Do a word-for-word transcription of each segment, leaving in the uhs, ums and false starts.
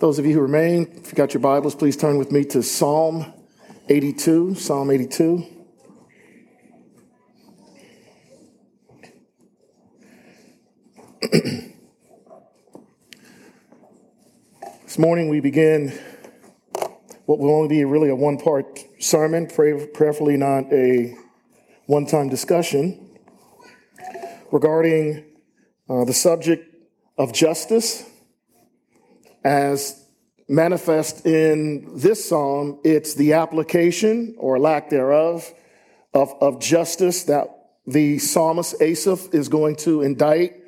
Those of you who remain, if you got your Bibles, please turn with me to Psalm eighty-two. Psalm eighty-two. This morning we begin what will only be really a one-part sermon, pray, prayerfully not a one-time discussion, regarding uh, the subject of justice. As manifest in this psalm, it's the application or lack thereof of, of justice that the psalmist Asaph is going to indict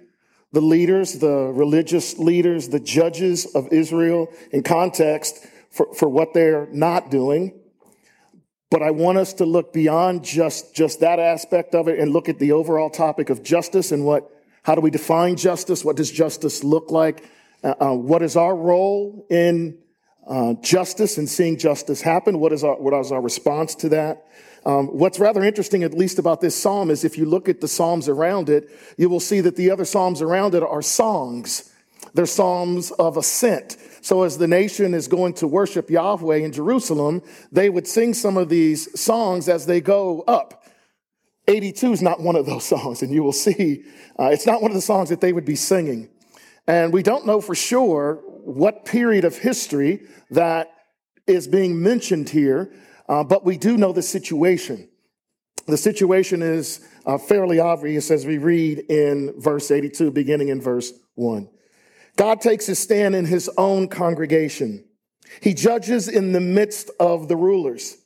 the leaders, the religious leaders, the judges of Israel in context for, for what they're not doing. But I want us to look beyond just, just that aspect of it and look at the overall topic of justice and what, how do we define justice? What does justice look like? Uh, what is our role in uh, justice and seeing justice happen? What is our, what is our response to that? Um, what's rather interesting, at least about this psalm, is if you look at the psalms around it, you will see that the other psalms around it are songs. They're psalms of ascent. So as the nation is going to worship Yahweh in Jerusalem, they would sing some of these songs as they go up. eighty-two is not one of those songs, and you will see uh, it's not one of the songs that they would be singing. And we don't know for sure what period of history that is being mentioned here, uh, but we do know the situation. The situation is uh, fairly obvious as we read in verse eighty-two, beginning in verse one. God takes his stand in his own congregation. He judges in the midst of the rulers.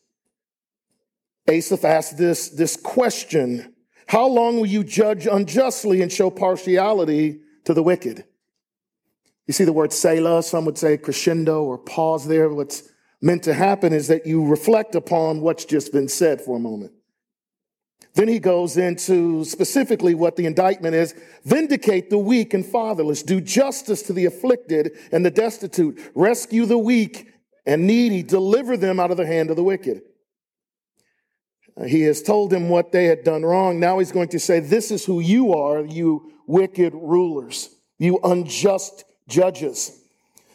Asaph asked this, this question, how long will you judge unjustly and show partiality to the wicked? You see the word Selah, some would say crescendo or pause there. What's meant to happen is that you reflect upon what's just been said for a moment. Then he goes into specifically what the indictment is. Vindicate the weak and fatherless. Do justice to the afflicted and the destitute. Rescue the weak and needy. Deliver them out of the hand of the wicked. He has told them what they had done wrong. Now he's going to say, this is who you are, you wicked rulers, you unjust judges.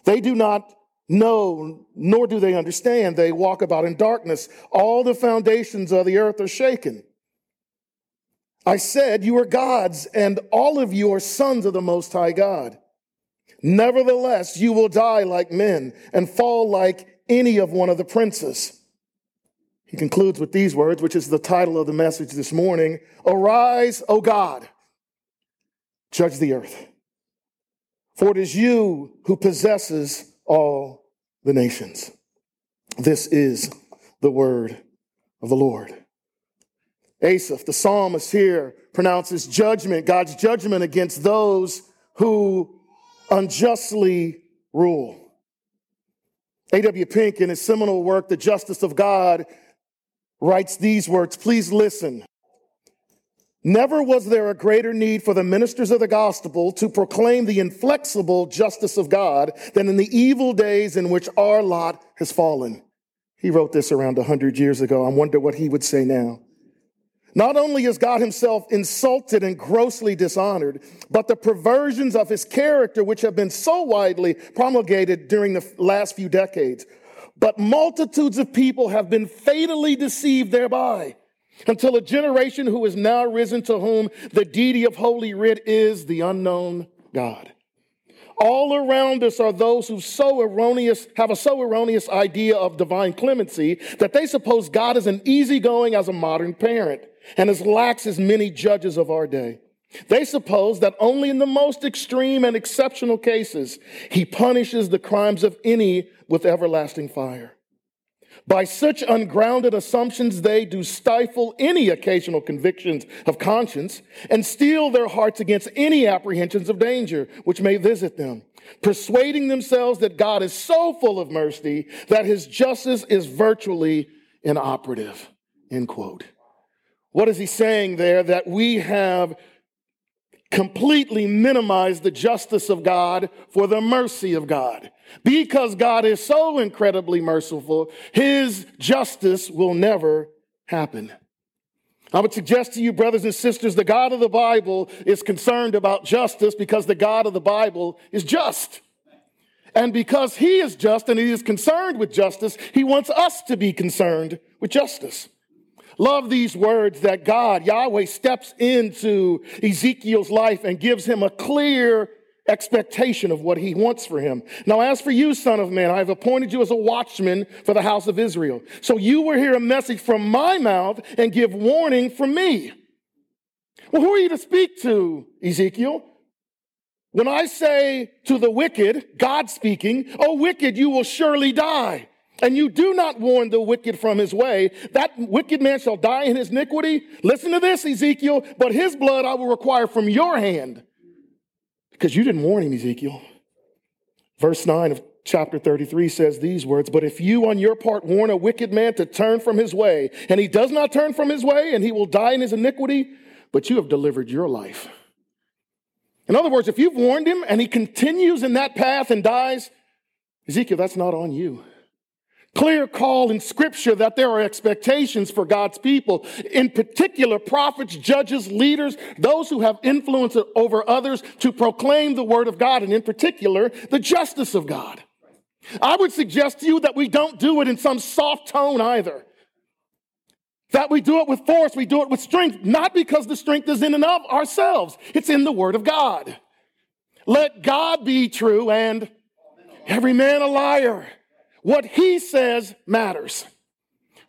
They do not know, nor do they understand. They walk about in darkness. All the foundations of the earth are shaken. I said, you are gods, and all of you are sons of the Most High God. Nevertheless, you will die like men and fall like any of one of the princes. He concludes with these words, which is the title of the message this morning. Arise, O God, judge the earth, for it is you who possesses all the nations. This is the word of the Lord. Asaph, the psalmist here, pronounces judgment, God's judgment against those who unjustly rule. A W Pink, in his seminal work, The Justice of God, writes these words, please listen. Never was there a greater need for the ministers of the gospel to proclaim the inflexible justice of God than in the evil days in which our lot has fallen. He wrote this around one hundred years ago. I wonder what he would say now. Not only is God himself insulted and grossly dishonored, but the perversions of his character, which have been so widely promulgated during the last few decades, but multitudes of people have been fatally deceived thereby, until a generation who is now risen, to whom the deity of Holy Writ is the unknown God. All around us are those who so erroneous have a so erroneous idea of divine clemency that they suppose God is an easygoing as a modern parent and as lax as many judges of our day. They suppose that only in the most extreme and exceptional cases he punishes the crimes of any with everlasting fire. By such ungrounded assumptions, they do stifle any occasional convictions of conscience and steel their hearts against any apprehensions of danger which may visit them, persuading themselves that God is so full of mercy that his justice is virtually inoperative. End quote. What is he saying there? That we have completely minimize the justice of God for the mercy of God. Because God is so incredibly merciful, his justice will never happen. I would suggest to you, brothers and sisters, the God of the Bible is concerned about justice because the God of the Bible is just. And because he is just and he is concerned with justice, he wants us to be concerned with justice. Love these words that God, Yahweh, steps into Ezekiel's life and gives him a clear expectation of what he wants for him. Now, as for you, son of man, I have appointed you as a watchman for the house of Israel. So you will hear a message from my mouth and give warning from me. Well, who are you to speak to, Ezekiel? When I say to the wicked, God speaking, "O wicked, you will surely die. And you do not warn the wicked from his way. That wicked man shall die in his iniquity." Listen to this, Ezekiel. "But his blood I will require from your hand." Because you didn't warn him, Ezekiel. Verse nine of chapter thirty-three says these words, "But if you on your part warn a wicked man to turn from his way, and he does not turn from his way, and he will die in his iniquity, but you have delivered your life." In other words, if you've warned him and he continues in that path and dies, Ezekiel, that's not on you. Clear call in Scripture that there are expectations for God's people, in particular prophets, judges, leaders, those who have influence over others to proclaim the word of God, and in particular, the justice of God. I would suggest to you that we don't do it in some soft tone either. That we do it with force, we do it with strength, not because the strength is in and of ourselves. It's in the word of God. Let God be true and every man a liar. What he says matters.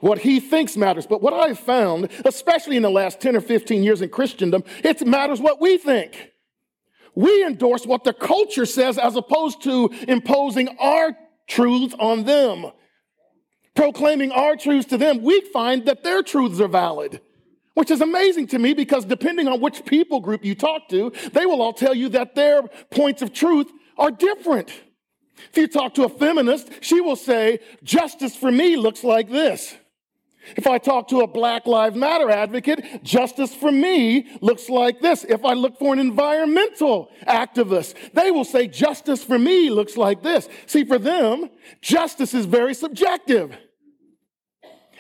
What he thinks matters. But what I've found, especially in the last ten or fifteen years in Christendom, it matters what we think. We endorse what the culture says as opposed to imposing our truths on them. Proclaiming our truths to them, we find that their truths are valid. Which is amazing to me because depending on which people group you talk to, they will all tell you that their points of truth are different. If you talk to a feminist, she will say, "Justice for me looks like this." If I talk to a Black Lives Matter advocate, "Justice for me looks like this." If I look for an environmental activist, they will say, "Justice for me looks like this." See, for them, justice is very subjective.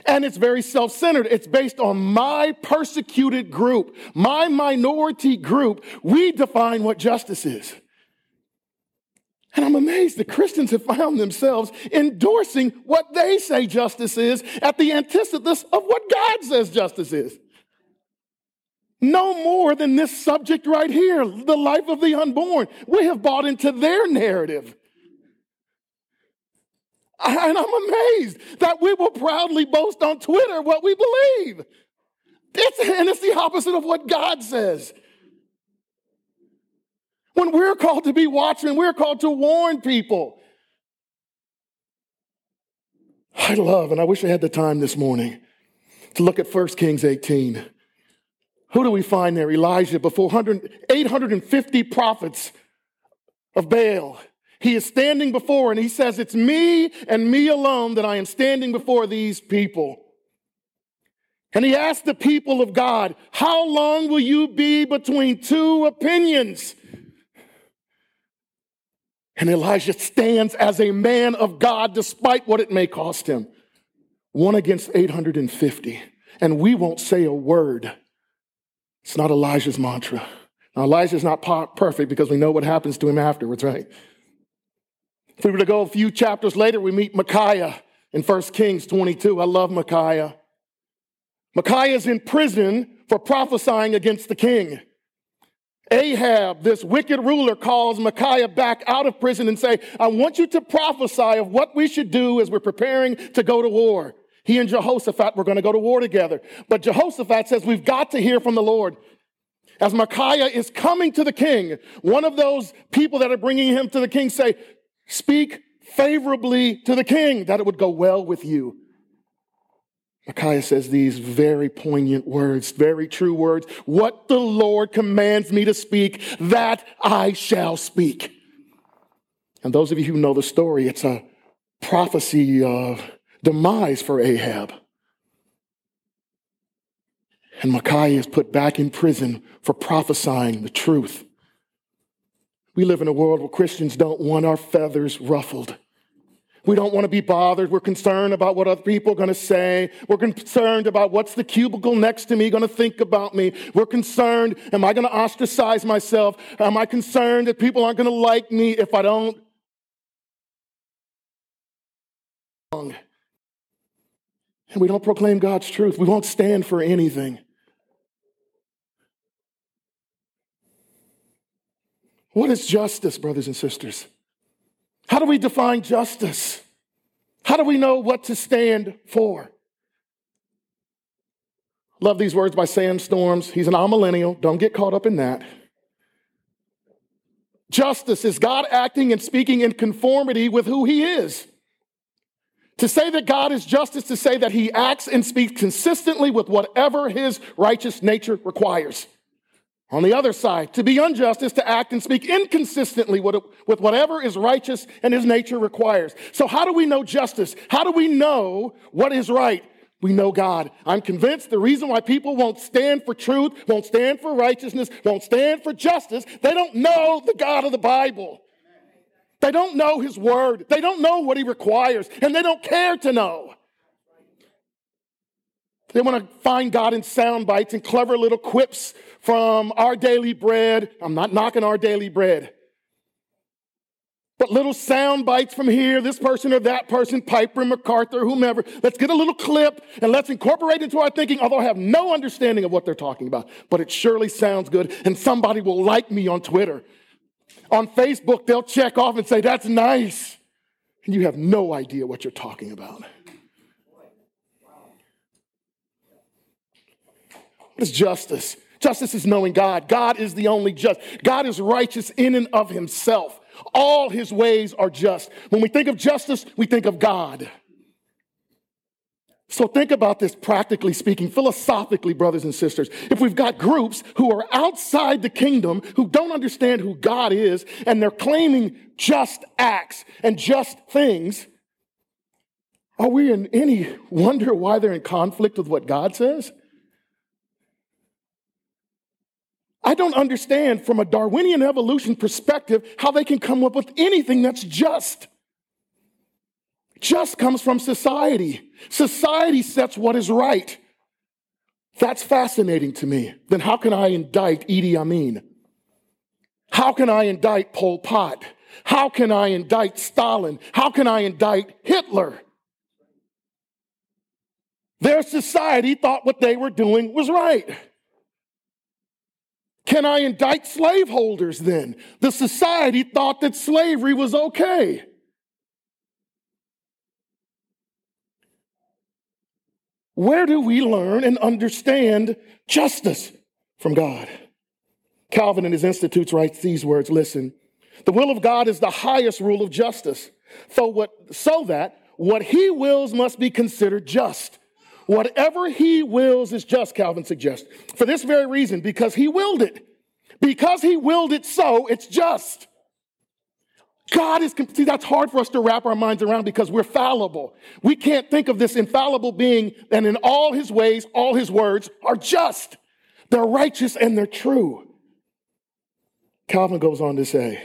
And it's very self-centered. It's based on my persecuted group, my minority group. We define what justice is. And I'm amazed that Christians have found themselves endorsing what they say justice is at the antithesis of what God says justice is. No more than this subject right here, the life of the unborn. We have bought into their narrative. And I'm amazed that we will proudly boast on Twitter what we believe. It's, and it's the opposite of what God says. When we're called to be watchmen, we're called to warn people. I love, and I wish I had the time this morning to look at First Kings eighteen. Who do we find there? Elijah, before eight hundred fifty prophets of Baal. He is standing before, and he says, "It's me and me alone that I am standing before these people." And he asked the people of God, "How long will you be between two opinions?" And Elijah stands as a man of God, despite what it may cost him. One against eight hundred fifty. And we won't say a word. It's not Elijah's mantra. Now, Elijah's not perfect because we know what happens to him afterwards, right? If we were to go a few chapters later, we meet Micaiah in First Kings twenty-two. I love Micaiah. Micaiah is in prison for prophesying against the king. Ahab, this wicked ruler, calls Micaiah back out of prison and say, "I want you to prophesy of what we should do as we're preparing to go to war." He and Jehoshaphat were going to go to war together. But Jehoshaphat says, "We've got to hear from the Lord." As Micaiah is coming to the king, one of those people that are bringing him to the king say, "Speak favorably to the king, that it would go well with you." Micaiah says these very poignant words, very true words. "What the Lord commands me to speak, that I shall speak." And those of you who know the story, it's a prophecy of demise for Ahab. And Micaiah is put back in prison for prophesying the truth. We live in a world where Christians don't want our feathers ruffled. We don't want to be bothered. We're concerned about what other people are going to say. We're concerned about what's the cubicle next to me going to think about me. We're concerned, am I going to ostracize myself? Am I concerned that people aren't going to like me if I don't wrong. And we don't proclaim God's truth. We won't stand for anything. What is justice, brothers and sisters? How do we define justice? How do we know what to stand for? Love these words by Sam Storms. He's an amillennial. Don't get caught up in that. Justice is God acting and speaking in conformity with who he is. To say that God is just is to say that he acts and speaks consistently with whatever his righteous nature requires. On the other side, to be unjust is to act and speak inconsistently with whatever is righteous and his nature requires. So how do we know justice? How do we know what is right? We know God. I'm convinced the reason why people won't stand for truth, won't stand for righteousness, won't stand for justice, they don't know the God of the Bible. They don't know his word. They don't know what he requires, and they don't care to know. They want to find God in sound bites and clever little quips from our daily bread. I'm not knocking our daily bread. But little sound bites from here, this person or that person, Piper, MacArthur, whomever. Let's get a little clip and let's incorporate into our thinking, although I have no understanding of what they're talking about. But it surely sounds good, and somebody will like me on Twitter. On Facebook, they'll check off and say, that's nice. And you have no idea what you're talking about. What is justice? Justice is knowing God. God is the only just. God is righteous in and of himself. All his ways are just. When we think of justice, we think of God. So think about this practically speaking, philosophically, brothers and sisters. If we've got groups who are outside the kingdom, who don't understand who God is, and they're claiming just acts and just things, are we in any wonder why they're in conflict with what God says? I don't understand from a Darwinian evolution perspective how they can come up with anything that's just. Just comes from society. Society sets what is right. That's fascinating to me. Then how can I indict Idi Amin? How can I indict Pol Pot? How can I indict Stalin? How can I indict Hitler? Their society thought what they were doing was right. Can I indict slaveholders then? The society thought that slavery was okay. Where do we learn and understand justice from God? Calvin in his Institutes writes these words, listen, the will of God is the highest rule of justice, so, what, so that what he wills must be considered just. Whatever he wills is just, Calvin suggests. For this very reason, because he willed it. Because he willed it so, it's just. God is, see, that's hard for us to wrap our minds around because we're fallible. We can't think of this infallible being, and in all his ways, all his words are just. They're righteous and they're true. Calvin goes on to say,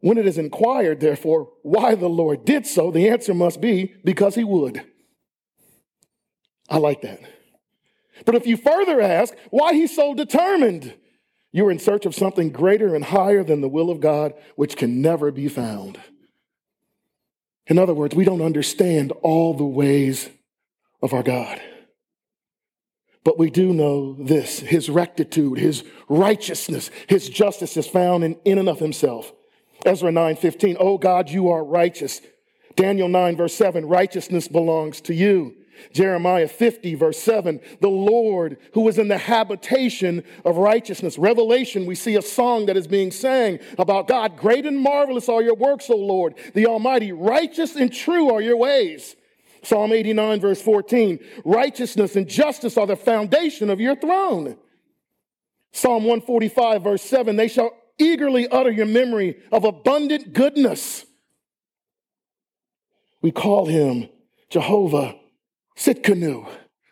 when it is inquired, therefore, why the Lord did so, the answer must be because he would. I like that. But if you further ask why he's so determined, you are in search of something greater and higher than the will of God, which can never be found. In other words, we don't understand all the ways of our God. But we do know this, his rectitude, his righteousness, his justice is found in, in and of himself. Ezra nine fifteen, oh God, you are righteous. Daniel nine verse seven, righteousness belongs to you. Jeremiah fifty, verse seven, the Lord who is in the habitation of righteousness. Revelation, we see a song that is being sang about God. Great and marvelous are your works, O Lord, the Almighty. Righteous and true are your ways. Psalm eighty-nine, verse fourteen, righteousness and justice are the foundation of your throne. Psalm one forty-five, verse seven, they shall eagerly utter your memory of abundant goodness. We call him Jehovah Sitkanu,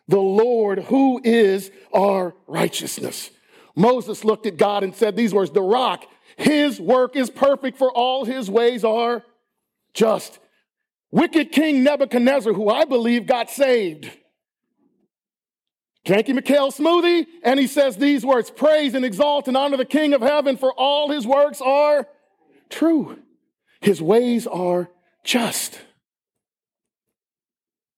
the Lord who is our righteousness. Moses looked at God and said these words, the rock, his work is perfect, for all his ways are just. Wicked King Nebuchadnezzar, who I believe got saved, drank a McHale smoothie, and he says these words, praise and exalt and honor the King of heaven, for all his works are true. His ways are just.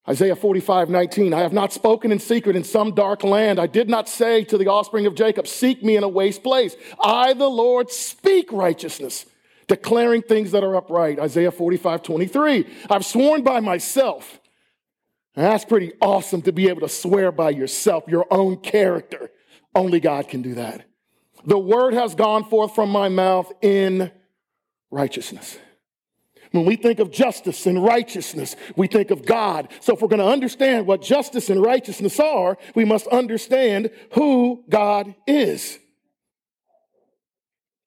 Isaiah forty-five nineteen, I have not spoken in secret in some dark land. I did not say to the offspring of Jacob, seek me in a waste place. I, the Lord, speak righteousness, declaring things that are upright. Isaiah forty-five twenty-three, I've sworn by myself. And that's pretty awesome to be able to swear by yourself, your own character. Only God can do that. The word has gone forth from my mouth in righteousness. When we think of justice and righteousness, we think of God. So if we're going to understand what justice and righteousness are, we must understand who God is.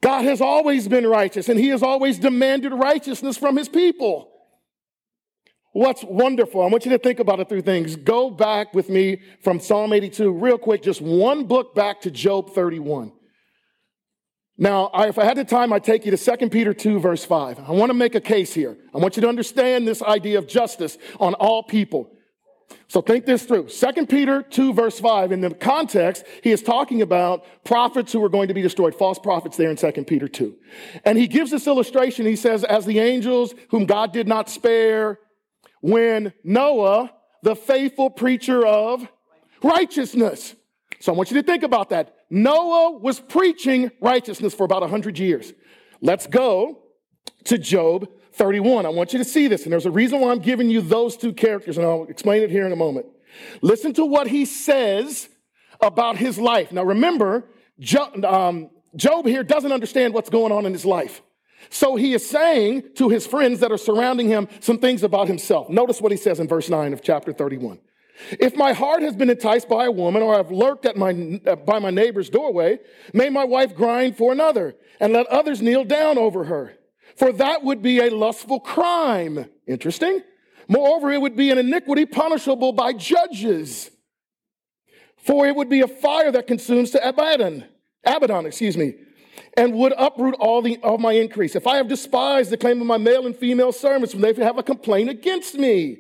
God has always been righteous, and he has always demanded righteousness from his people. What's wonderful, I want you to think about it through things. Go back with me from Psalm eighty-two real quick, just one book back to Job thirty-one. Now, if I had the time, I'd take you to Second Peter two, verse five. I want to make a case here. I want you to understand this idea of justice on all people. So think this through. Second Peter two, verse five. In the context, he is talking about prophets who are going to be destroyed, false prophets there in Second Peter two. And he gives this illustration. He says, as the angels whom God did not spare, when Noah, the faithful preacher of righteousness. So I want you to think about that. Noah was preaching righteousness for about one hundred years. Let's go to Job thirty-one. I want you to see this, and there's a reason why I'm giving you those two characters, and I'll explain it here in a moment. Listen to what he says about his life. Now remember, Job here doesn't understand what's going on in his life. So he is saying to his friends that are surrounding him some things about himself. Notice what he says in verse nine of chapter thirty-one. If my heart has been enticed by a woman, or I've lurked at my, by my neighbor's doorway, may my wife grind for another, and let others kneel down over her. For that would be a lustful crime. Interesting. Moreover, it would be an iniquity punishable by judges. For it would be a fire that consumes to Abaddon, Abaddon, excuse me, and would uproot all the all my increase. If I have despised the claim of my male and female servants, when they have a complaint against me.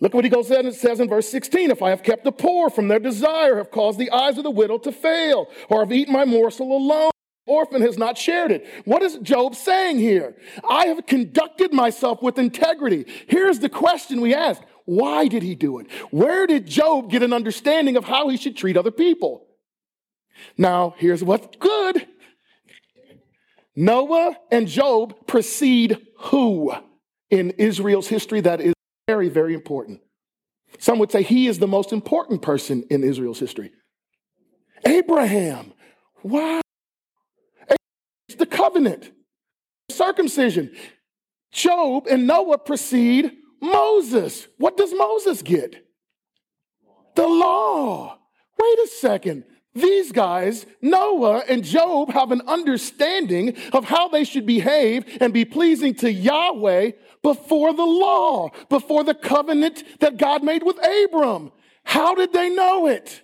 Look what he goes ahead and says in verse sixteen. If I have kept the poor from their desire, have caused the eyes of the widow to fail, or have eaten my morsel alone, the orphan has not shared it. What is Job saying here? I have conducted myself with integrity. Here's the question we ask. Why did he do it? Where did Job get an understanding of how he should treat other people? Now, here's what's good. Noah and Job precede who in Israel's history? That is very, very important. Some would say he is the most important person in Israel's history. Abraham. Wow. It's the covenant. Circumcision. Job and Noah precede Moses. What does Moses get? The law. Wait a second. These guys, Noah and Job, have an understanding of how they should behave and be pleasing to Yahweh before the law, before the covenant that God made with Abram. How did they know it?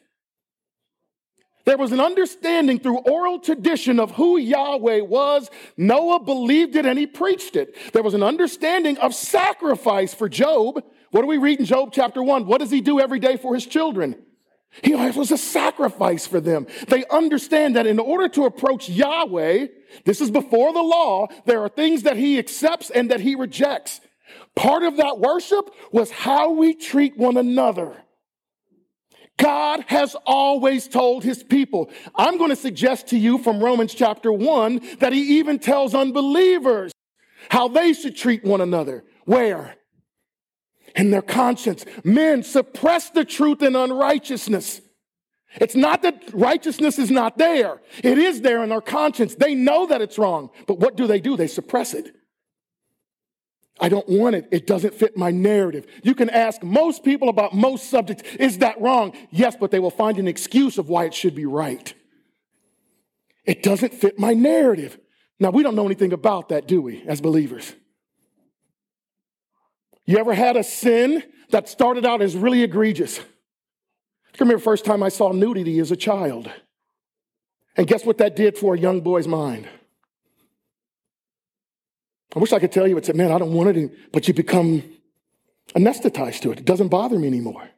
There was an understanding through oral tradition of who Yahweh was. Noah believed it and he preached it. There was an understanding of sacrifice for Job. What do we read in Job chapter one? What does he do every day for his children? He was a sacrifice for them. They understand that in order to approach Yahweh, this is before the law, there are things that he accepts and that he rejects. Part of that worship was how we treat one another. God has always told his people. I'm going to suggest to you from Romans chapter one that he even tells unbelievers how they should treat one another. Where? In their conscience. Men suppress the truth in unrighteousness. It's not that righteousness is not there. It is there in their conscience. They know that it's wrong. But what do they do? They suppress it. I don't want it. It doesn't fit my narrative. You can ask most people about most subjects. Is that wrong? Yes, but they will find an excuse of why it should be right. It doesn't fit my narrative. Now, we don't know anything about that, do we, as believers? You ever had a sin that started out as really egregious? I remember the first time I saw nudity as a child. And guess what that did for a young boy's mind? I wish I could tell you, it said, man, I don't want it, but you become anesthetized to it. It doesn't bother me anymore.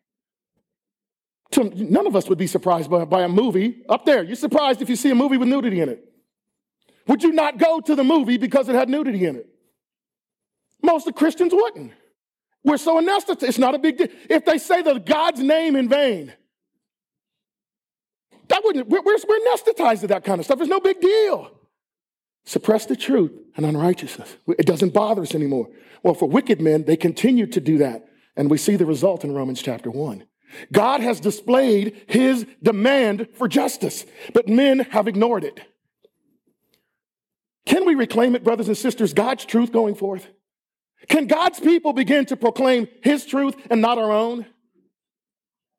So none of us would be surprised by, by a movie up there. You're surprised if you see a movie with nudity in it. Would you not go to the movie because it had nudity in it? Most of Christians wouldn't. We're so anesthetized. It's not a big deal. If they say the God's name in vain, that wouldn't, we're, we're anesthetized to that kind of stuff. It's no big deal. Suppress the truth and unrighteousness. It doesn't bother us anymore. Well, for wicked men, they continue to do that. And we see the result in Romans chapter one. God has displayed his demand for justice, but men have ignored it. Can we reclaim it, brothers and sisters, God's truth going forth? Can God's people begin to proclaim his truth and not our own?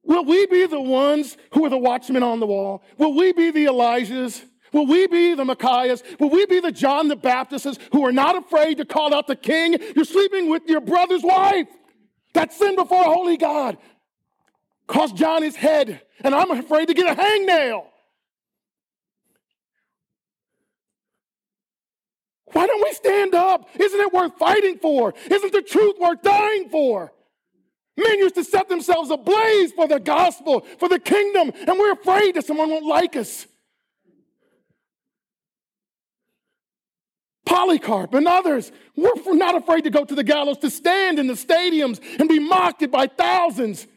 Will we be the ones who are the watchmen on the wall? Will we be the Elijahs? Will we be the Micaiahs? Will we be the John the Baptists who are not afraid to call out the king? You're sleeping with your brother's wife. That's sin before a holy God. Cost John his head, and I'm afraid to get a hangnail. Why don't we stand up? Isn't it worth fighting for? Isn't the truth worth dying for? Men used to set themselves ablaze for the gospel, for the kingdom, and we're afraid that someone won't like us. Polycarp and others, we're not afraid to go to the gallows, to stand in the stadiums and be mocked by thousands.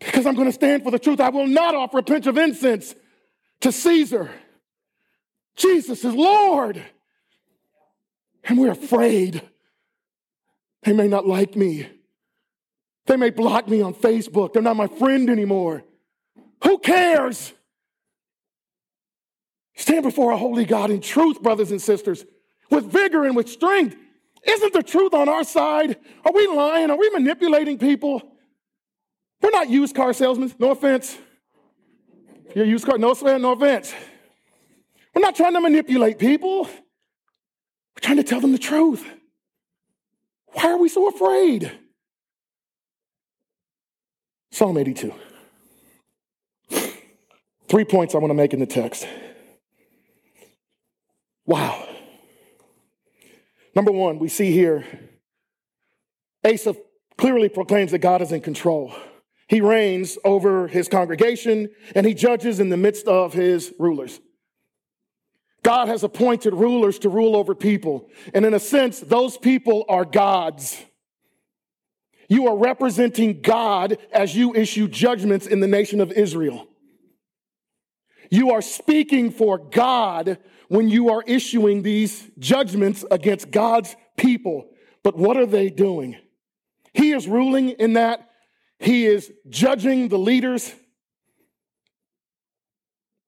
Because I'm going to stand for the truth. I will not offer a pinch of incense to Caesar. Jesus is Lord. And we're afraid. They may not like me. They may block me on Facebook. They're not my friend anymore. Who cares? Stand before a holy God in truth, brothers and sisters, with vigor and with strength. Isn't the truth on our side? Are we lying? Are we manipulating people? We're not used car salesmen. No offense. You're used car. No offense. No offense. We're not trying to manipulate people. We're trying to tell them the truth. Why are we so afraid? Psalm eighty-two. Three points I want to make in the text. Wow. Number one, we see here, Asaph clearly proclaims that God is in control. He reigns over his congregation, and he judges in the midst of his rulers. God has appointed rulers to rule over people. And in a sense, those people are gods. You are representing God as you issue judgments in the nation of Israel. You are speaking for God when you are issuing these judgments against God's people. But what are they doing? He is ruling in that he is judging the leaders.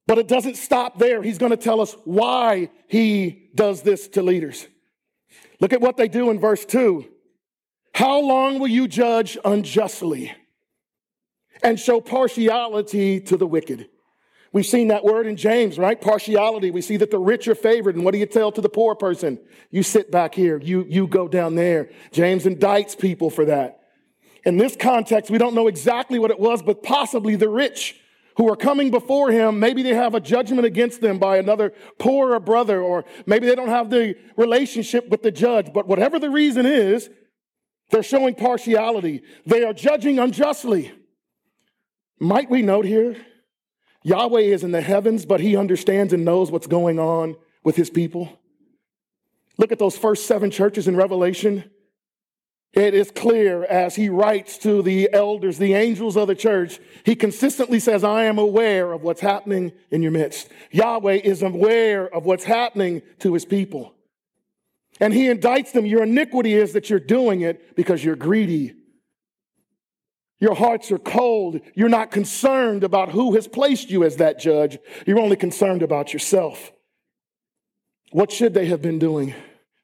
But it doesn't stop there. He's going to tell us why he does this to leaders. Look at what they do in verse two. How long will you judge unjustly and show partiality to the wicked? We've seen that word in James, right? Partiality. We see that the rich are favored. And what do you tell to the poor person? You sit back here. You, you go down there. James indicts people for that. In this context, we don't know exactly what it was, but possibly the rich who are coming before him, maybe they have a judgment against them by another poorer brother, or maybe they don't have the relationship with the judge. But whatever the reason is, they're showing partiality. They are judging unjustly. Might we note here, Yahweh is in the heavens, but he understands and knows what's going on with his people. Look at those first seven churches in Revelation. It is clear as he writes to the elders, the angels of the church, he consistently says, I am aware of what's happening in your midst. Yahweh is aware of what's happening to his people. And he indicts them, your iniquity is that you're doing it because you're greedy. Your hearts are cold. You're not concerned about who has placed you as that judge. You're only concerned about yourself. What should they have been doing?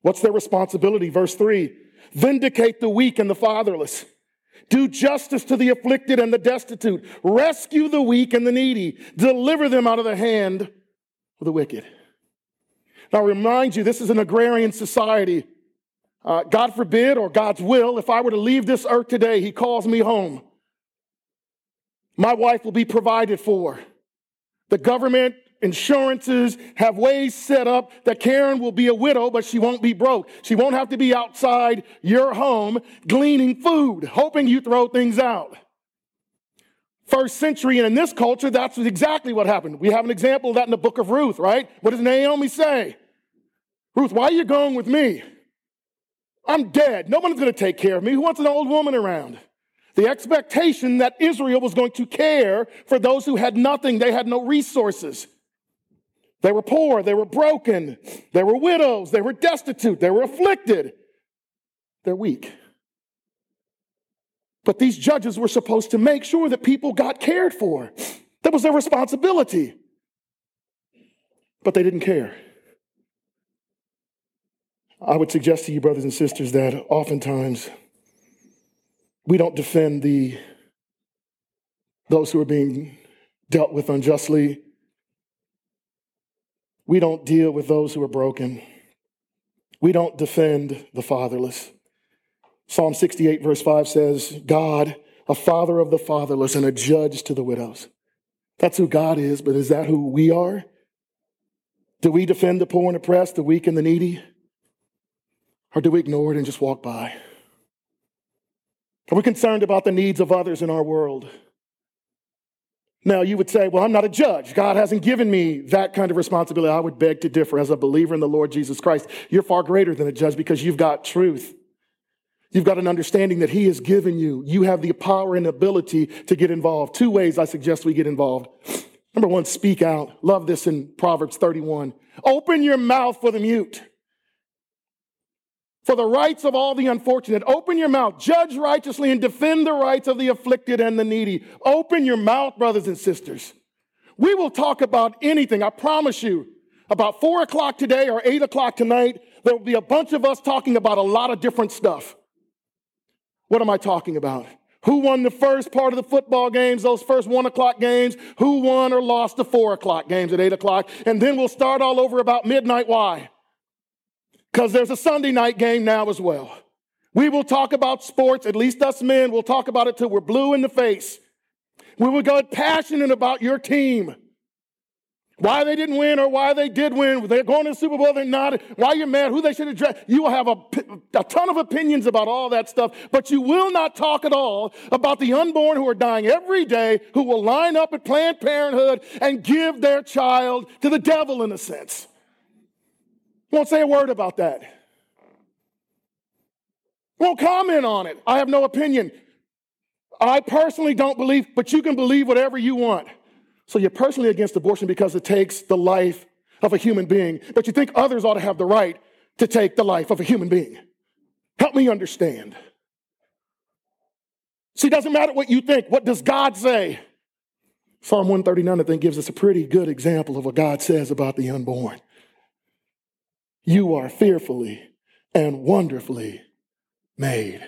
What's their responsibility? Verse three. Vindicate the weak and the fatherless. Do justice to the afflicted and the destitute. Rescue the weak and the needy. Deliver them out of the hand of the wicked. Now, I remind you, this is an agrarian society. Uh, God forbid, or God's will, if I were to leave this earth today, he calls me home. My wife will be provided for. The government insurances have ways set up that Karen will be a widow, but she won't be broke. She won't have to be outside your home gleaning food, hoping you throw things out. First century, and in this culture, that's exactly what happened. We have an example of that in the book of Ruth, right? What does Naomi say? Ruth, why are you going with me? I'm dead. No one's going to take care of me. Who wants an old woman around? The expectation that Israel was going to care for those who had nothing. They had no resources. They were poor. They were broken. They were widows. They were destitute. They were afflicted. They're weak. But these judges were supposed to make sure that people got cared for. That was their responsibility. But they didn't care. I would suggest to you, brothers and sisters, that oftentimes we don't defend the those who are being dealt with unjustly. We don't deal with those who are broken. We don't defend the fatherless. Psalm sixty-eight verse five says, God, a father of the fatherless and a judge to the widows. That's who God is, but is that who we are? Do we defend the poor and oppressed, the weak and the needy? Or do we ignore it and just walk by? Are we concerned about the needs of others in our world? Now, you would say, well, I'm not a judge. God hasn't given me that kind of responsibility. I would beg to differ. As a believer in the Lord Jesus Christ, you're far greater than a judge because you've got truth. You've got an understanding that he has given you. You have the power and ability to get involved. Two ways I suggest we get involved. Number one, speak out. Love this in Proverbs thirty-one. Open your mouth for the mute. For the rights of all the unfortunate. Open your mouth. Judge righteously and defend the rights of the afflicted and the needy. Open your mouth, brothers and sisters. We will talk about anything, I promise you. About four o'clock today or eight o'clock tonight, there will be a bunch of us talking about a lot of different stuff. What am I talking about? Who won the first part of the football games, those first one o'clock games? Who won or lost the four o'clock games at eight o'clock? And then we'll start all over about midnight. Why? Because there's a Sunday night game now as well. We will talk about sports, at least us men, we'll talk about it till we're blue in the face. We will go passionate about your team. Why they didn't win or why they did win. They're going to the Super Bowl, they're not. Why you're mad, who they should address. You will have a, a ton of opinions about all that stuff, but you will not talk at all about the unborn who are dying every day, who will line up at Planned Parenthood and give their child to the devil in a sense. Won't say a word about that. Won't comment on it. I have no opinion. I personally don't believe, but you can believe whatever you want. So you're personally against abortion because it takes the life of a human being, but you think others ought to have the right to take the life of a human being. Help me understand. See, it doesn't matter what you think. What does God say? Psalm one thirty-nine, I think, gives us a pretty good example of what God says about the unborn. You are fearfully and wonderfully made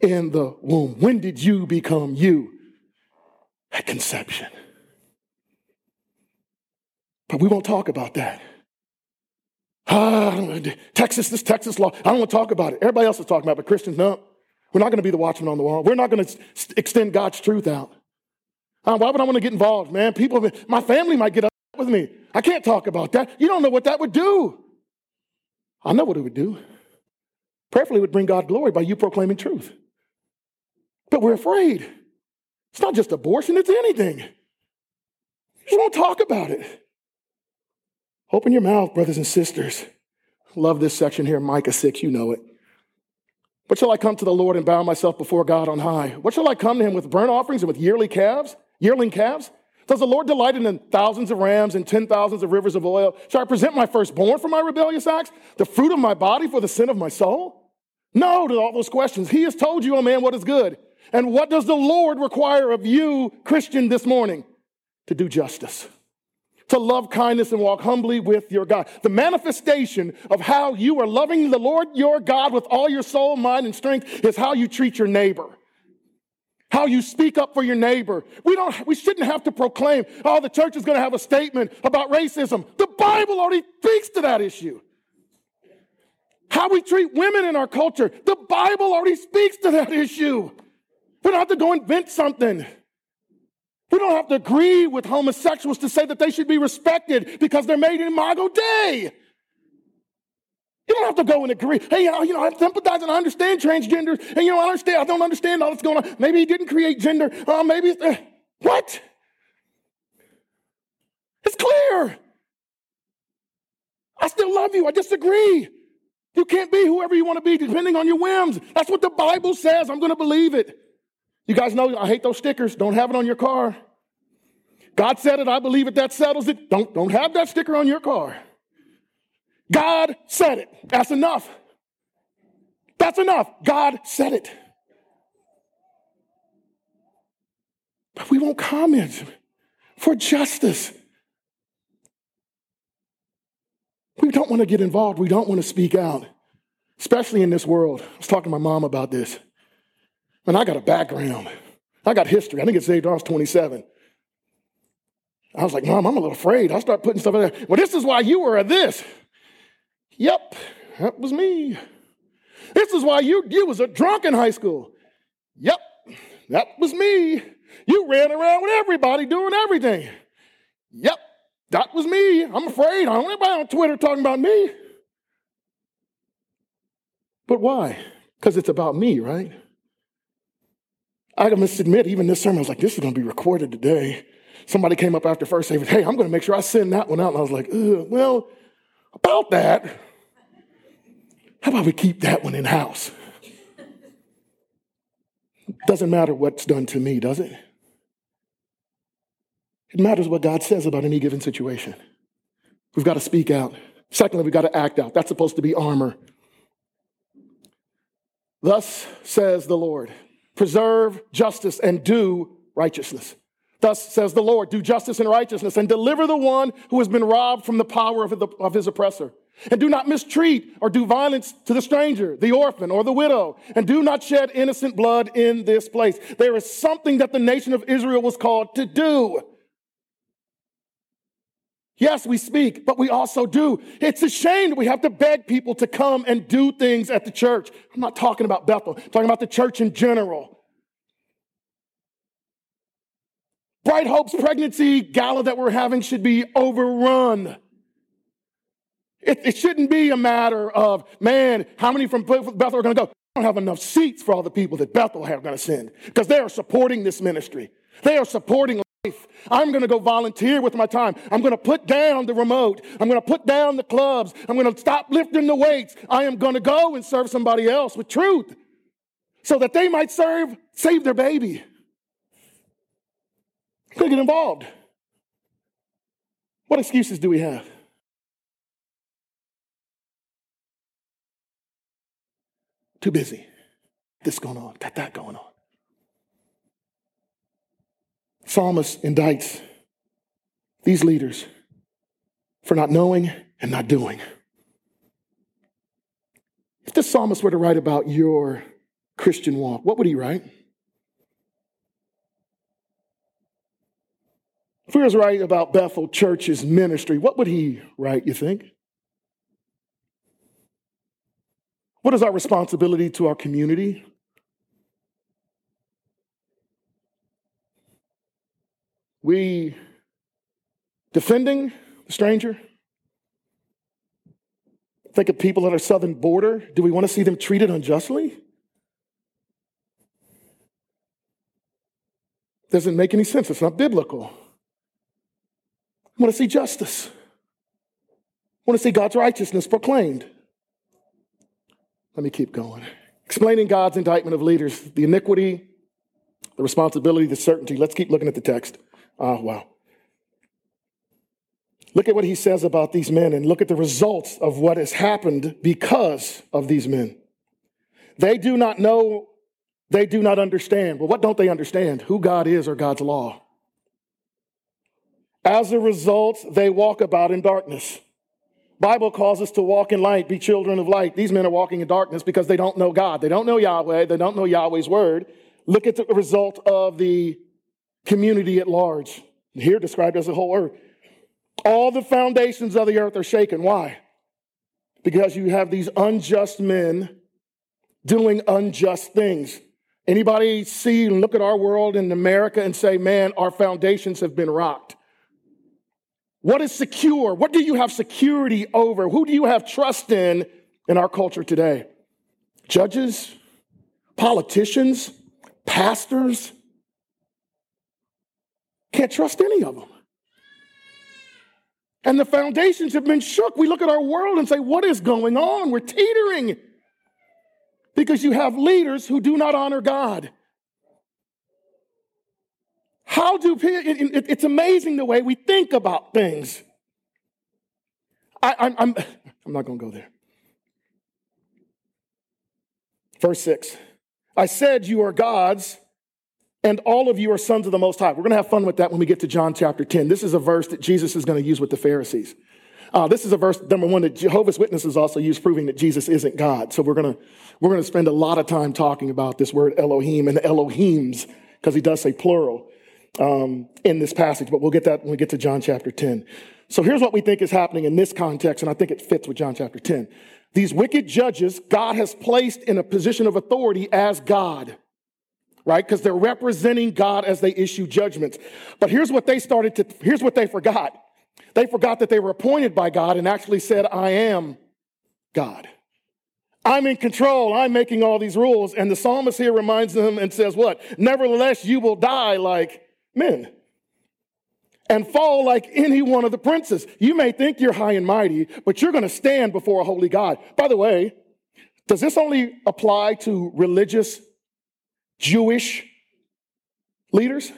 in the womb. When did you become you? At conception. But we won't talk about that. Ah, I don't want to do Texas, this Texas law. I don't want to talk about it. Everybody else is talking about it, but Christians, no. We're not going to be the watchman on the wall. We're not going to extend God's truth out. Uh, why would I want to get involved, man? People, my family might get upset with me. I can't talk about that. You don't know what that would do. I know what it would do. Prayerfully, it would bring God glory by you proclaiming truth. But we're afraid. It's not just abortion, it's anything. You won't talk about it. Open your mouth, brothers and sisters. Love this section here, Micah six, you know it. But shall I come to the Lord and bow myself before God on high? What shall I come to him with burnt offerings and with yearly calves, yearling calves? Does the Lord delight in thousands of rams and ten thousands of rivers of oil? Shall I present my firstborn for my rebellious acts? The fruit of my body for the sin of my soul? No to all those questions. He has told you, oh man, what is good. And what does the Lord require of you, Christian, this morning? To do justice, to love kindness and walk humbly with your God. The manifestation of how you are loving the Lord your God with all your soul, mind, and strength is how you treat your neighbor. How you speak up for your neighbor. We don't. We shouldn't have to proclaim, oh, the church is going to have a statement about racism. The Bible already speaks to that issue. How we treat women in our culture. The Bible already speaks to that issue. We don't have to go invent something. We don't have to agree with homosexuals to say that they should be respected because they're made in Imago Dei. You don't have to go and agree. Hey, you know, you know, I sympathize and I understand transgenders. And, you know, I understand. I don't understand all that's going on. Maybe he didn't create gender. Uh, maybe it's, uh, what? It's clear. I still love you. I disagree. You can't be whoever you want to be depending on your whims. That's what the Bible says. I'm going to believe it. You guys know I hate those stickers. Don't have it on your car. God said it. I believe it. That settles it. Don't, don't have that sticker on your car. God said it. That's enough. That's enough. God said it. But we won't comment for justice. We don't want to get involved. We don't want to speak out, especially in this world. I was talking to my mom about this. And I got a background. I got history. I didn't get saved until I was twenty-seven. I was like, Mom, I'm a little afraid. I'll start putting stuff in there. Well, this is why you were a this. Yep, that was me. This is why you, you was a drunk in high school. Yep, that was me. You ran around with everybody doing everything. Yep, that was me. I'm afraid. I don't want everybody on Twitter talking about me. But why? Because it's about me, right? I must admit, even this sermon, I was like, this is going to be recorded today. Somebody came up after first service, hey, I'm going to make sure I send that one out. And I was like, ugh, well, about that, how about we keep that one in-house? Doesn't matter what's done to me, does it? It matters what God says about any given situation. We've got to speak out. Secondly, we've got to act out. That's supposed to be armor. Thus says the Lord, preserve justice and do righteousness. Thus says the Lord, do justice and righteousness and deliver the one who has been robbed from the power of, the, of his oppressor. And do not mistreat or do violence to the stranger, the orphan, or the widow. And do not shed innocent blood in this place. There is something that the nation of Israel was called to do. Yes, we speak, but we also do. It's a shame that we have to beg people to come and do things at the church. I'm not talking about Bethel. I'm talking about the church in general. Bright Hope's pregnancy gala that we're having should be overrun. It, it shouldn't be a matter of, man, how many from Bethel are going to go? I don't have enough seats for all the people that Bethel are going to send because they are supporting this ministry. They are supporting life. I'm going to go volunteer with my time. I'm going to put down the remote. I'm going to put down the clubs. I'm going to stop lifting the weights. I am going to go and serve somebody else with truth so that they might serve, save their baby. Could get involved. What excuses do we have? Too busy. This going on, that, that going on. Psalmist indicts these leaders for not knowing and not doing. If this psalmist were to write about your Christian walk, what would he write? If he was right about Bethel Church's ministry, what would he write, you think? What is our responsibility to our community? We defending the stranger? Think of people at our southern border. Do we want to see them treated unjustly? Doesn't make any sense. It's not biblical. I want to see justice. I want to see God's righteousness proclaimed. Let me keep going. Explaining God's indictment of leaders, the iniquity, the responsibility, the certainty. Let's keep looking at the text. Ah, wow. Look at what he says about these men and look at the results of what has happened because of these men. They do not know, they do not understand. Well, what don't they understand? Who God is or God's law. As a result, they walk about in darkness. Bible calls us to walk in light, be children of light. These men are walking in darkness because they don't know God. They don't know Yahweh. They don't know Yahweh's word. Look at the result of the community at large. Here described as the whole earth. All the foundations of the earth are shaken. Why? Because you have these unjust men doing unjust things. Anybody see and look at our world in America and say, man, our foundations have been rocked. What is secure? What do you have security over? Who do you have trust in in our culture today? Judges, politicians, pastors. Can't trust any of them. And the foundations have been shook. We look at our world and say, what is going on? We're teetering. Because you have leaders who do not honor God. How do people, it's amazing the way we think about things. I, I'm, I'm, I'm not going to go there. Verse six. I said you are gods, and all of you are sons of the Most High. We're going to have fun with that when we get to John chapter ten. This is a verse that Jesus is going to use with the Pharisees. Uh, this is a verse, number one, that Jehovah's Witnesses also use, proving that Jesus isn't God. So we're going to we're going to spend a lot of time talking about this word Elohim and Elohims, because he does say plural um, in this passage. But we'll get that when we get to John chapter ten. So here's what we think is happening in this context, and I think it fits with John chapter ten. These wicked judges, God has placed in a position of authority as God, right? Because they're representing God as they issue judgments. But here's what they started to, here's what they forgot. They forgot that they were appointed by God and actually said, I am God. I'm in control. I'm making all these rules. And the psalmist here reminds them and says what? Nevertheless, you will die like men. And fall like any one of the princes. You may think you're high and mighty, but you're going to stand before a holy God. By the way, does this only apply to religious Jewish leaders?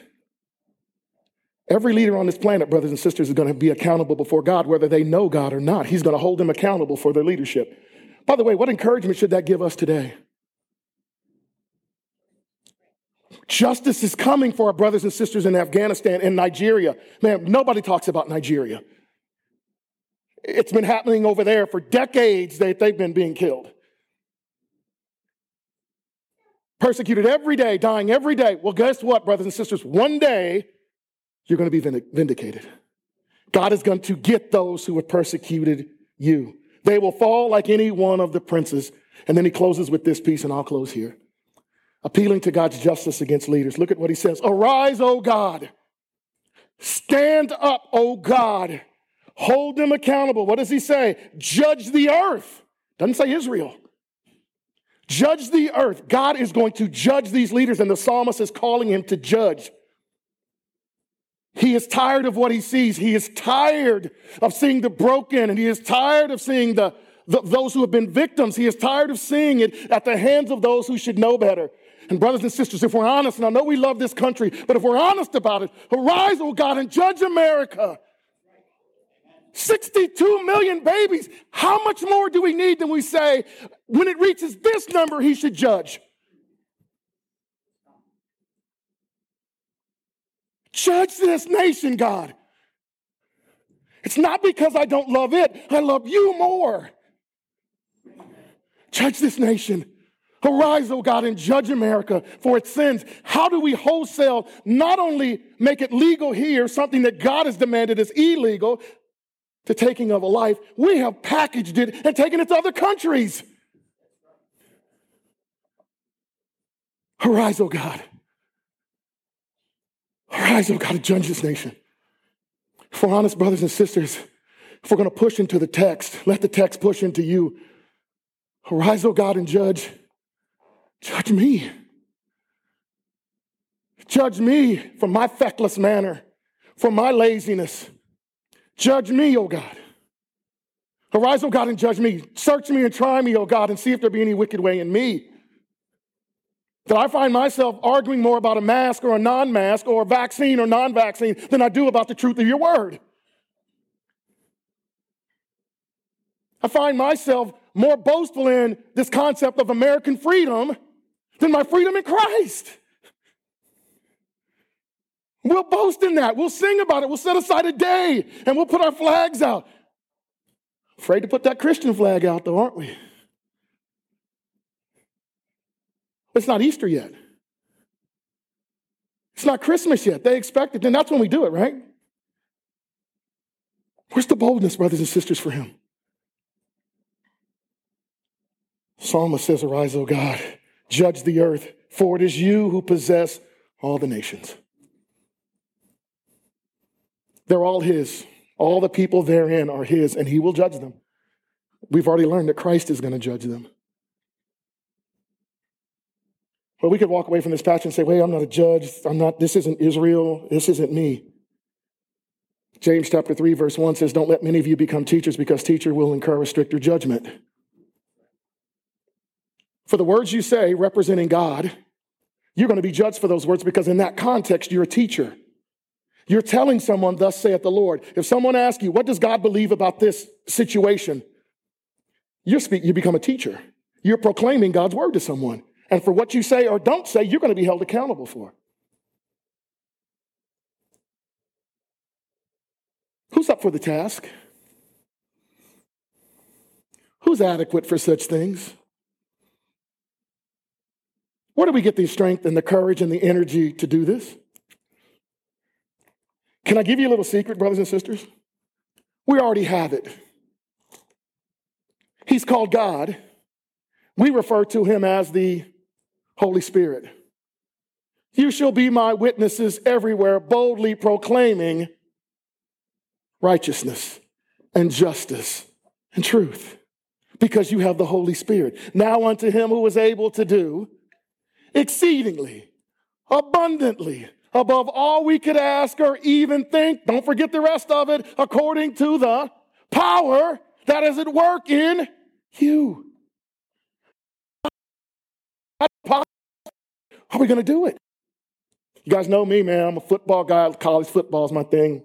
Every leader on this planet, brothers and sisters, is going to be accountable before God, whether they know God or not. He's going to hold them accountable for their leadership. By the way, what encouragement should that give us today? Justice is coming for our brothers and sisters in Afghanistan and Nigeria. Man, nobody talks about Nigeria. It's been happening over there for decades that they've been being killed. Persecuted every day, dying every day. Well, guess what, brothers and sisters? One day, you're going to be vindicated. God is going to get those who have persecuted you. They will fall like any one of the princes. And then he closes with this piece, and I'll close here. Appealing to God's justice against leaders. Look at what he says. Arise, O God. Stand up, O God. Hold them accountable. What does he say? Judge the earth. Doesn't say Israel. Judge the earth. God is going to judge these leaders, and the psalmist is calling him to judge. He is tired of what he sees. He is tired of seeing the broken, and he is tired of seeing the, the those who have been victims. He is tired of seeing it at the hands of those who should know better. And brothers and sisters, if we're honest, and I know we love this country, but if we're honest about it, arise, oh God, and judge America. sixty-two million babies. How much more do we need than we say, when it reaches this number, he should judge? Judge this nation, God. It's not because I don't love it. I love you more. Judge this nation. Arise, O God, and judge America for its sins. How do we wholesale not only make it legal here, something that God has demanded is illegal, the taking of a life? We have packaged it and taken it to other countries. Arise, O God. Arise, O God, and judge this nation. For honest brothers and sisters, if we're going to push into the text, let the text push into you. Arise, O God, and judge. Judge me. Judge me for my feckless manner, for my laziness. Judge me, O God. Arise, O God, and judge me. Search me and try me, O God, and see if there be any wicked way in me. That I find myself arguing more about a mask or a non-mask or a vaccine or non-vaccine than I do about the truth of your word. I find myself more boastful in this concept of American freedom than my freedom in Christ. We'll boast in that. We'll sing about it. We'll set aside a day and we'll put our flags out. Afraid to put that Christian flag out though, aren't we? It's not Easter yet. It's not Christmas yet. They expect it. Then that's when we do it, right? Where's the boldness, brothers and sisters, for him? Psalmist says, arise, O God, judge the earth, for it is you who possess all the nations. They're all his. All the people therein are his, and he will judge them. We've already learned that Christ is going to judge them. Well, we could walk away from this passage and say, wait, I'm not a judge. I'm not, this isn't Israel. This isn't me. James chapter three, verse one says, don't let many of you become teachers, because teacher will incur a stricter judgment. For the words you say representing God, you're going to be judged for those words, because in that context, you're a teacher. You're telling someone, thus saith the Lord. If someone asks you, what does God believe about this situation? You're speak, you become a teacher. You're proclaiming God's word to someone. And for what you say or don't say, you're going to be held accountable for. Who's up for the task? Who's adequate for such things? Where do we get the strength and the courage and the energy to do this? Can I give you a little secret, brothers and sisters? We already have it. He's called God. We refer to him as the Holy Spirit. You shall be my witnesses everywhere, boldly proclaiming righteousness and justice and truth, because you have the Holy Spirit. Now unto him who is able to do exceedingly, abundantly, above all we could ask or even think, don't forget the rest of it, according to the power that is at work in you. How are we going to do it? You guys know me, man. I'm a football guy. College football is my thing.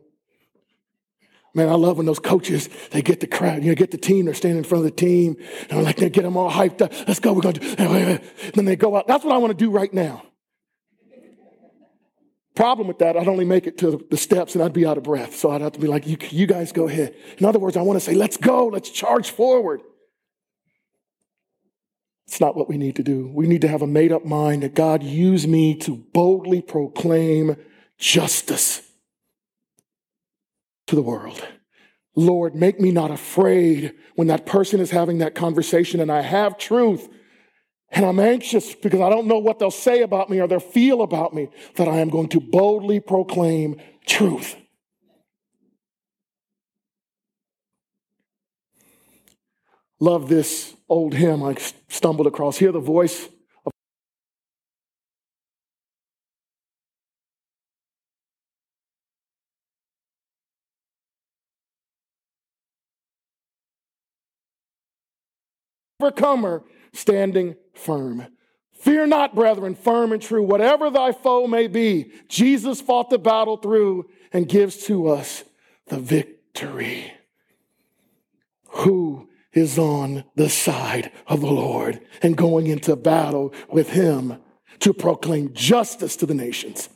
Man, I love when those coaches, they get the crowd, you know, get the team, they're standing in front of the team, and like they get them all hyped up. Let's go, we're going to do it. Then they go out. That's what I want to do right now. Problem with that, I'd only make it to the steps and I'd be out of breath. So I'd have to be like, you, you guys go ahead. In other words, I want to say, let's go, let's charge forward. It's not what we need to do. We need to have a made-up mind that God used me to boldly proclaim justice to the world. Lord, make me not afraid when that person is having that conversation and I have truth and I'm anxious because I don't know what they'll say about me or they'll feel about me, that I am going to boldly proclaim truth. Love this old hymn I stumbled across. Hear the voice of overcomer standing firm. Fear not, brethren, firm and true, whatever thy foe may be. Jesus fought the battle through and gives to us the victory. Who is on the side of the Lord and going into battle with him to proclaim justice to the nations,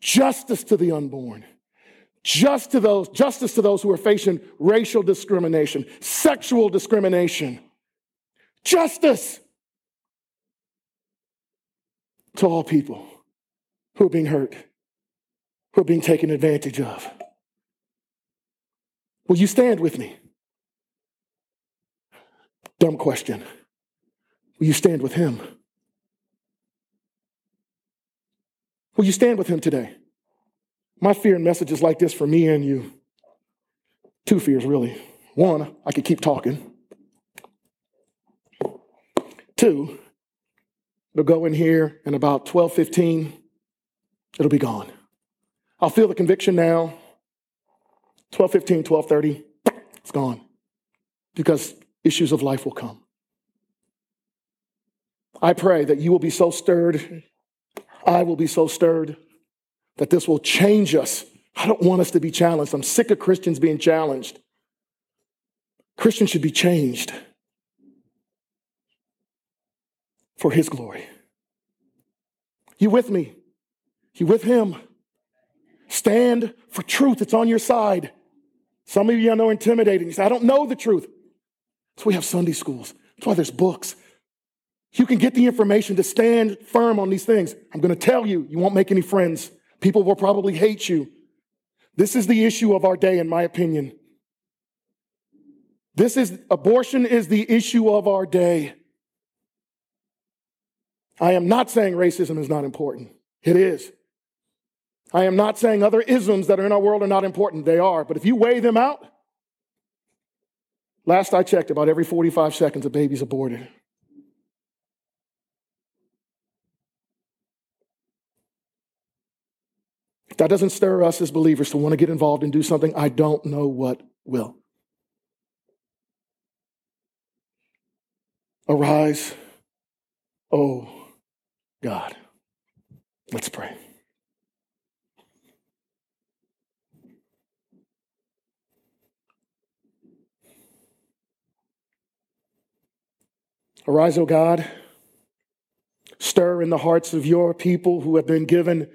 justice to the unborn, just to those, justice to those who are facing racial discrimination, sexual discrimination, justice to all people who are being hurt, who are being taken advantage of. Will you stand with me? Dumb question. Will you stand with him? Will you stand with him today? My fear in messages like this for me and you, two fears really. One, I could keep talking. Two, it'll go in here and about twelve fifteen, it'll be gone. I'll feel the conviction now. twelve fifteen, twelve thirty, it's gone. Because issues of life will come. I pray that you will be so stirred, I will be so stirred, that this will change us. I don't want us to be challenged. I'm sick of Christians being challenged. Christians should be changed for his glory. You with me? You with him? Stand for truth. It's on your side. Some of you I know intimidating. You say, I don't know the truth. That's why we have Sunday schools. That's why there's books. You can get the information to stand firm on these things. I'm going to tell you, you won't make any friends. People will probably hate you. This is the issue of our day, in my opinion. This is, abortion is the issue of our day. I am not saying racism is not important. It is. I am not saying other isms that are in our world are not important. They are. But if you weigh them out, last I checked, about every forty-five seconds a baby's aborted. that doesn't stir us as believers to want to get involved and do something, I don't know what will. Arise, oh God. Let's pray. Arise, O God, stir in the hearts of your people who have been given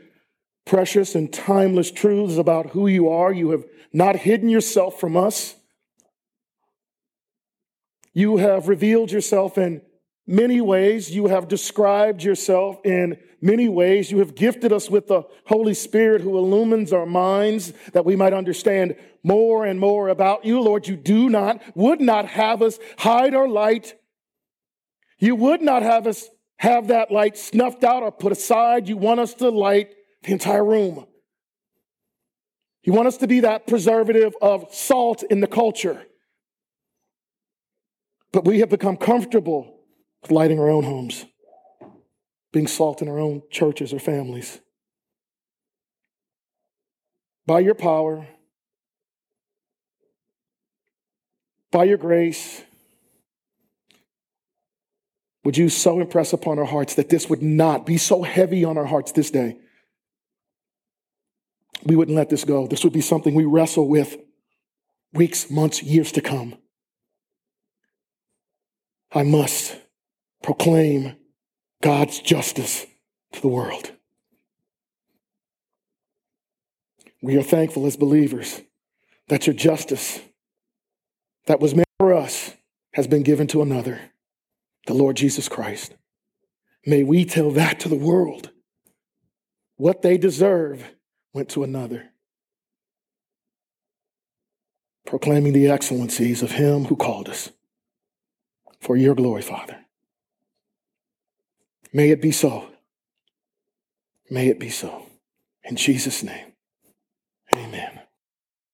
precious and timeless truths about who you are. You have not hidden yourself from us. You have revealed yourself in many ways. You have described yourself in many ways. You have gifted us with the Holy Spirit who illumines our minds that we might understand more and more about you. Lord, you do not, would not have us hide our light. You would not have us have that light snuffed out or put aside. You want us to light the entire room. You want us to be that preservative of salt in the culture. But we have become comfortable with lighting our own homes, being salt in our own churches or families. By your power, by your grace, would you so impress upon our hearts that this would not be so heavy on our hearts this day? We wouldn't let this go. This would be something we wrestle with weeks, months, years to come. I must proclaim God's justice to the world. We are thankful as believers that your justice that was meant for us has been given to another, the Lord Jesus Christ. May we tell that to the world. What they deserve went to another, proclaiming the excellencies of him who called us. For your glory, Father. May it be so. May it be so. In Jesus' name, amen.